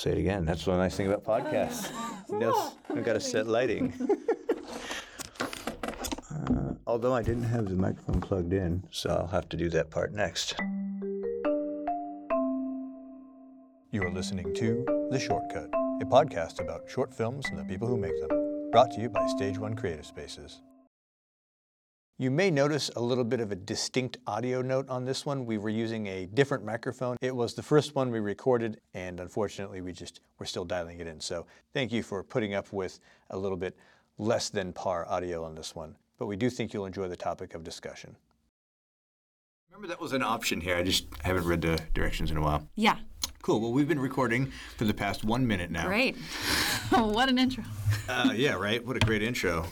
Say it again. That's the nice thing about podcasts. We've got to set lighting. Although I didn't have the microphone plugged in, so I'll have to do that part next. You're listening to The Shortcut, a podcast about short films and the people who make them, brought to you by Stage One Creative Spaces. You may notice a little bit of a distinct audio note on this one. We were using a different microphone. It was the first one we recorded, and unfortunately we're still dialing it in. So thank you for putting up with a little bit less than par audio on this one. But we do think you'll enjoy the topic of discussion. Remember that was an option here. I haven't read the directions in a while. Yeah. Cool. Well, we've been recording for the past 1 minute now. Great. What an intro. Yeah, right? What a great intro.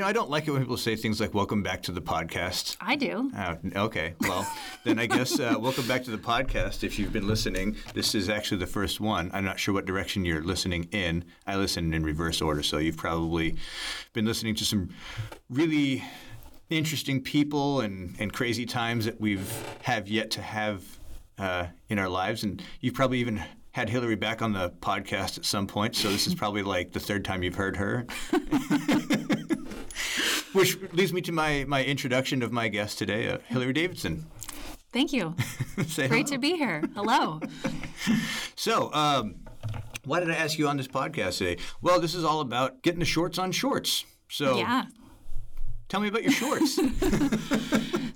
I don't like it when people say things like, welcome back to the podcast. I do. Okay. Well, then I guess welcome back to the podcast. If you've been listening, this is actually the first one. I'm not sure what direction you're listening in. I listen in reverse order, so you've probably been listening to some really interesting people and crazy times that have yet to have in our lives. And you've probably even had Hilary back on the podcast at some point, so this is probably like the third time you've heard her. Which leads me to my introduction of my guest today, Hilary Davidson. Thank you. Great to be here. Hello. So, why did I ask you on this podcast today? Well, this is all about getting the shorts on shorts. So, yeah. Tell me about your shorts.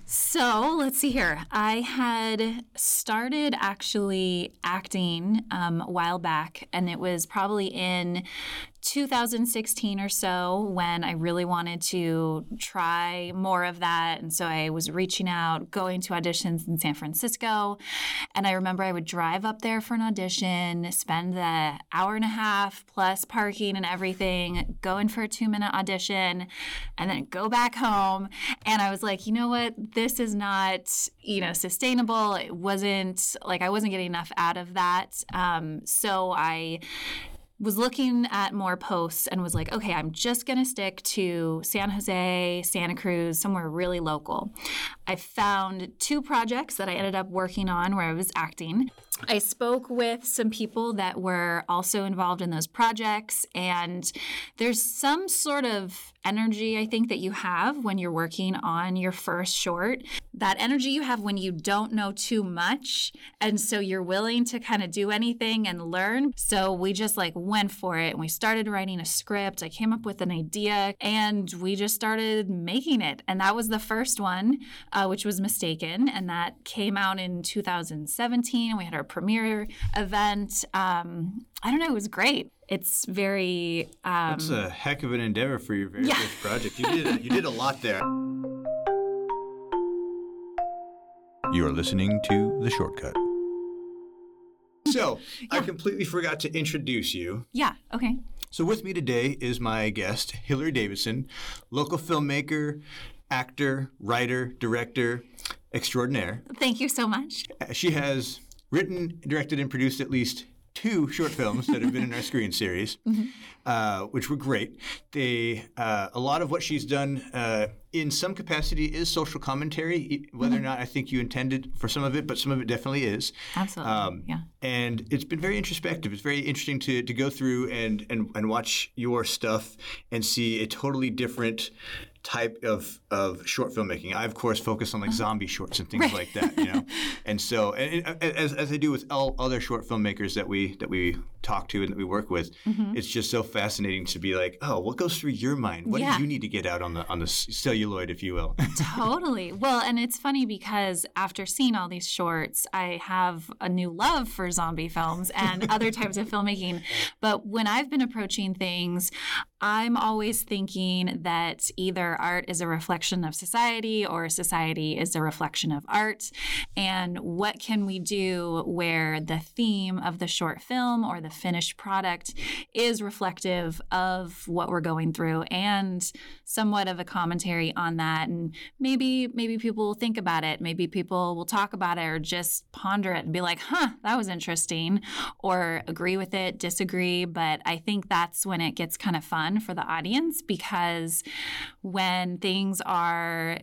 So, let's see here. I had started actually acting a while back, and it was probably in 2016 or so when I really wanted to try more of that. And so I was reaching out, going to auditions in San Francisco. And I remember I would drive up there for an audition, spend the hour and a half plus parking and everything, go in for a 2-minute audition, and then go back home. And I was like, you know what? This is not, sustainable. It wasn't I wasn't getting enough out of that. So I was looking at more posts and was like, okay, I'm just going to stick to San Jose, Santa Cruz, somewhere really local. I found 2 projects that I ended up working on where I was acting. I spoke with some people that were also involved in those projects, and there's some sort of energy, I think, that you have when you're working on your first short. That energy you have when you don't know too much, and so you're willing to kind of do anything and learn. So we just went for it, and we started writing a script. I came up with an idea, and we just started making it. And that was the first one, which was Mistaken, and that came out in 2017, and we had our premiere event. It was great. It's very... That's a heck of an endeavor for your very first project. You did a lot there. You're listening to The Shortcut. So, I completely forgot to introduce you. Yeah, okay. So with me today is my guest, Hilary Davidson, local filmmaker, actor, writer, director, extraordinaire. Thank you so much. She has written, directed, and produced at least 2 short films that have been in our Screen series, which were great. A lot of what she's done in some capacity is social commentary, whether or not I think you intended for some of it, but some of it definitely is. Absolutely, yeah. And it's been very introspective. It's very interesting to go through and watch your stuff and see a totally different type of short filmmaking. I, of course, focus on zombie shorts and things like that, And so, and as I do with all other short filmmakers that we talk to and that we work with, it's just so fascinating to be like, oh, what goes through your mind? What do you need to get out on the celluloid, if you will? Totally. Well, and it's funny because after seeing all these shorts, I have a new love for zombie films and other types of filmmaking. But when I've been approaching things, I'm always thinking that either art is a reflection of society or society is a reflection of art. And what can we do where the theme of the short film or the finished product is reflective of what we're going through and somewhat of a commentary on that. And maybe people will think about it. Maybe people will talk about it or just ponder it and be like, that was interesting, or agree with it, disagree. But I think that's when it gets kind of fun for the audience, because when things are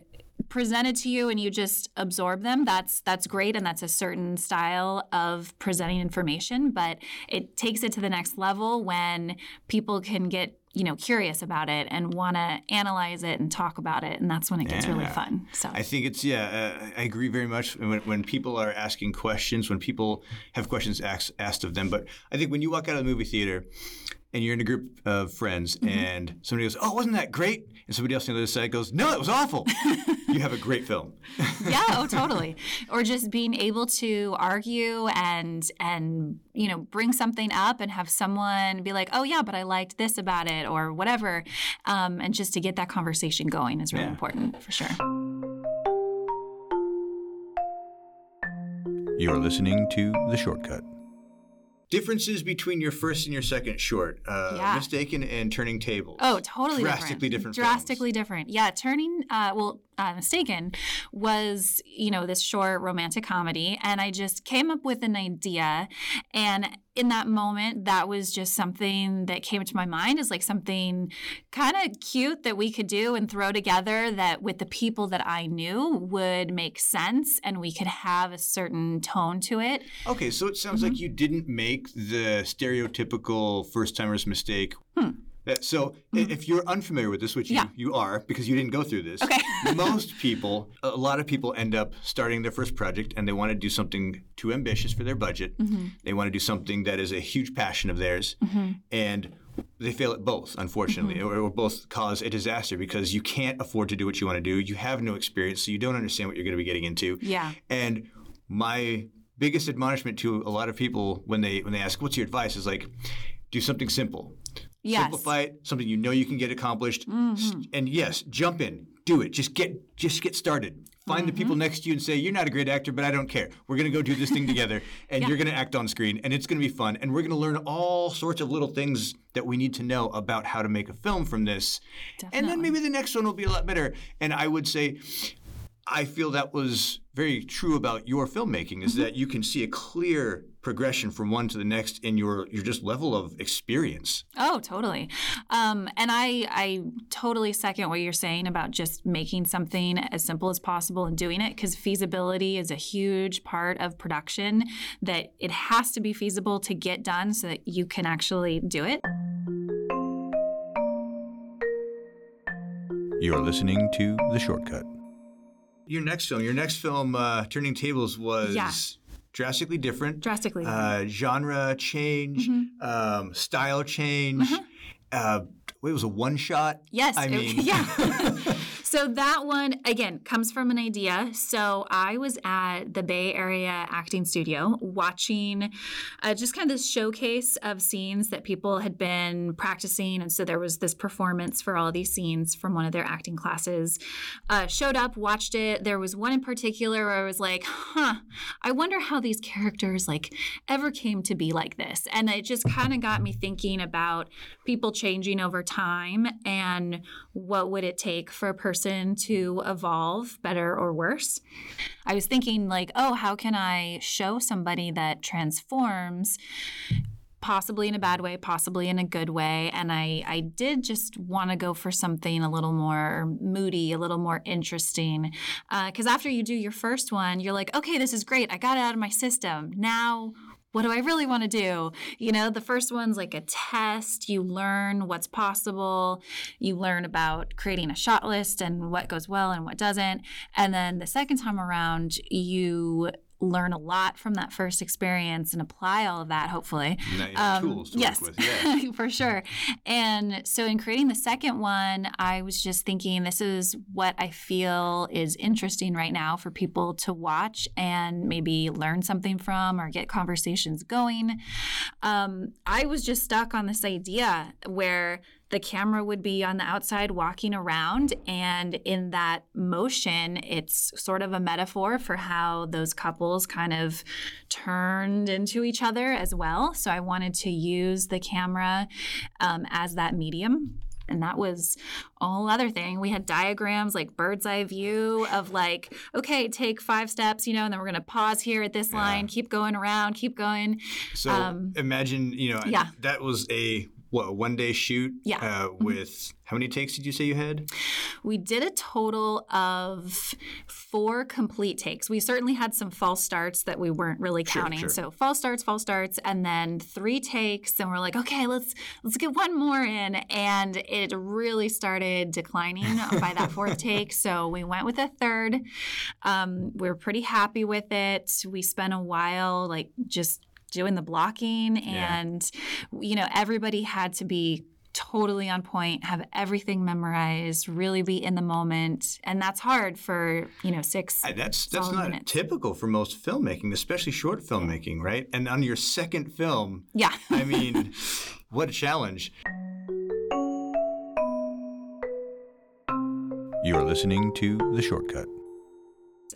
presented to you and you just absorb them, that's great, and that's a certain style of presenting information. But it takes it to the next level when people can get, you know, curious about it and want to analyze it and talk about it, and that's when it gets really fun. So I think it's I agree very much when people are asking questions, when people have questions asked of them. But I think when you walk out of the movie theater and you're in a group of friends, mm-hmm. and somebody goes, "Oh, wasn't that great?" and somebody else on the other side goes, "No, it was awful." You have a great film. Yeah, oh, totally. Or just being able to argue and you know, bring something up and have someone be like, "Oh yeah, but I liked this about it," or whatever, and just to get that conversation going is really important for sure. You're listening to The Shortcut. Differences between your first and your second short, Mistaken and Turning Tables. Oh, totally Drastically different. Yeah, Mistaken was, you know, this short romantic comedy, and I just came up with an idea, and in that moment, that was just something that came to my mind as like something kind of cute that we could do and throw together that with the people that I knew would make sense, and we could have a certain tone to it. Okay, so it sounds like you didn't make the stereotypical first-timer's mistake. So if you're unfamiliar with this, which you are because you didn't go through this, most people, a lot of people end up starting their first project and they want to do something too ambitious for their budget. Mm-hmm. They want to do something that is a huge passion of theirs. Mm-hmm. And they fail at both, unfortunately, mm-hmm. or both cause a disaster because you can't afford to do what you want to do. You have no experience, so you don't understand what you're going to be getting into. Yeah. And my biggest admonishment to a lot of people when they ask, "What's your advice?" is like, do something simple. Yes. Simplify it, something you know you can get accomplished. Mm-hmm. And yes, jump in. Do it. Just get started. Find the people next to you and say, "You're not a great actor, but I don't care. We're going to go do this thing together, and you're going to act on screen, and it's going to be fun, and we're going to learn all sorts of little things that we need to know about how to make a film from this." Definitely. And then maybe the next one will be a lot better. And I would say I feel that was very true about your filmmaking, is that you can see a clear progression from one to the next in your just level of experience. Oh, totally. And I totally second what you're saying about just making something as simple as possible and doing it, because feasibility is a huge part of production, that it has to be feasible to get done so that you can actually do it. You're listening to The Shortcut. Your next film, Turning Tables, was drastically different. Drastically different. Genre change, style change. Mm-hmm. It was a one-shot. Yes. Yeah. So that one, again, comes from an idea. So I was at the Bay Area Acting Studio watching just kind of this showcase of scenes that people had been practicing. And so there was this performance for all these scenes from one of their acting classes. Showed up, watched it. There was one in particular where I was like, I wonder how these characters like ever came to be like this. And it just kind of got me thinking about people changing over time and what would it take for a person to evolve, better or worse. I was thinking like, oh, how can I show somebody that transforms, possibly in a bad way, possibly in a good way. And I did just want to go for something a little more moody, a little more interesting. Because after you do your first one, you're like, okay, this is great. I got it out of my system. Now what do I really want to do? You know, the first one's like a test. You learn what's possible. You learn about creating a shot list and what goes well and what doesn't. And then the second time around, you learn a lot from that first experience and apply all of that, hopefully. Now you have tools to work with. Yes, for sure. And so in creating the second one, I was just thinking this is what I feel is interesting right now for people to watch and maybe learn something from or get conversations going. I was just stuck on this idea where the camera would be on the outside walking around, and in that motion, it's sort of a metaphor for how those couples kind of turned into each other as well. So I wanted to use the camera as that medium. And that was a whole other thing. We had diagrams, like bird's eye view of like, okay, take 5 steps, you know, and then we're going to pause here at this line, keep going around, keep going. So imagine, you know, that was a what, a one-day shoot? Yeah. With how many takes did you say you had? We did a total of 4 complete takes. We certainly had some false starts that we weren't really counting. Sure, sure. So false starts, and then 3 takes. And we're like, okay, let's get one more in. And it really started declining by that 4th take. So we went with a 3rd. We were pretty happy with it. We spent a while just doing the blocking, and everybody had to be totally on point, have everything memorized, really be in the moment, and that's hard for 6. That's not minutes. Typical for most filmmaking, especially short filmmaking, right? And on your 2nd film, I mean, what a challenge! You are listening to The Shortcut.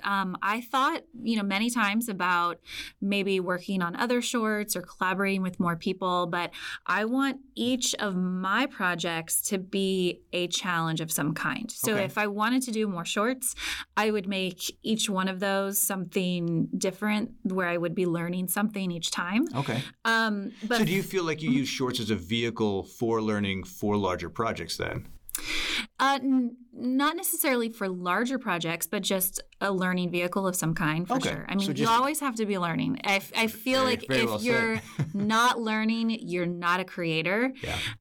I thought, many times about maybe working on other shorts or collaborating with more people, but I want each of my projects to be a challenge of some kind. So if I wanted to do more shorts, I would make each one of those something different where I would be learning something each time. Okay. But so do you feel like you use shorts as a vehicle for learning for larger projects then? Not necessarily for larger projects, but just a learning vehicle of some kind, for sure. I mean, so you always have to be learning. I feel if you're not learning, you're not a creator.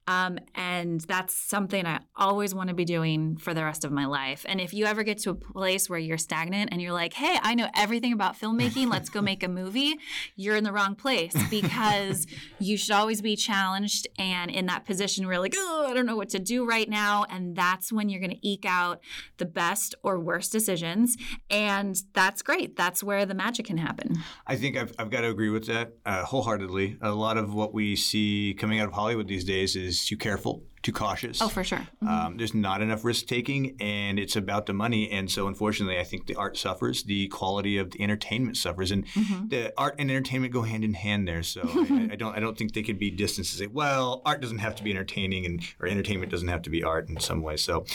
Yeah. And that's something I always want to be doing for the rest of my life. And if you ever get to a place where you're stagnant and you're like, hey, I know everything about filmmaking, let's go make a movie, you're in the wrong place, because you should always be challenged and in that position where you're like, oh, I don't know what to do right now. And that's when you're going to eke out the best or worst decisions. And that's great. That's where the magic can happen. I think I've got to agree with that wholeheartedly. A lot of what we see coming out of Hollywood these days is too careful, too cautious. Oh, for sure. Mm-hmm. There's not enough risk-taking, and it's about the money. And so, unfortunately, I think the art suffers, the quality of the entertainment suffers, and the art and entertainment go hand in hand there. So I don't think they could be distanced and say, well, art doesn't have to be entertaining, or entertainment doesn't have to be art in some way. So,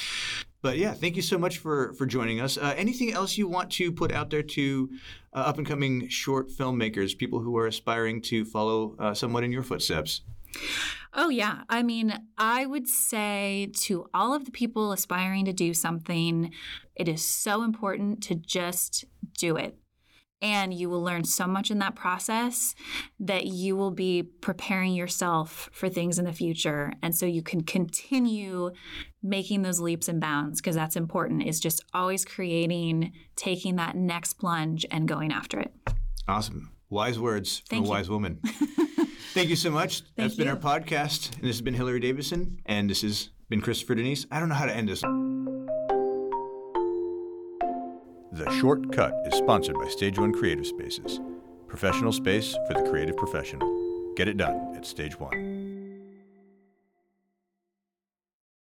but yeah, thank you so much for joining us. Anything else you want to put out there to up-and-coming short filmmakers, people who are aspiring to follow somewhat in your footsteps? Oh, yeah. I mean, I would say to all of the people aspiring to do something, it is so important to just do it. And you will learn so much in that process that you will be preparing yourself for things in the future. And so you can continue making those leaps and bounds, because that's important, is just always creating, taking that next plunge and going after it. Awesome. Wise words from a wise woman. Thank you so much. That's been our podcast. And this has been Hilary Davidson. And this has been Christopher Denise. I don't know how to end this. The Shortcut is sponsored by Stage One Creative Spaces, professional space for the creative professional. Get it done at Stage One.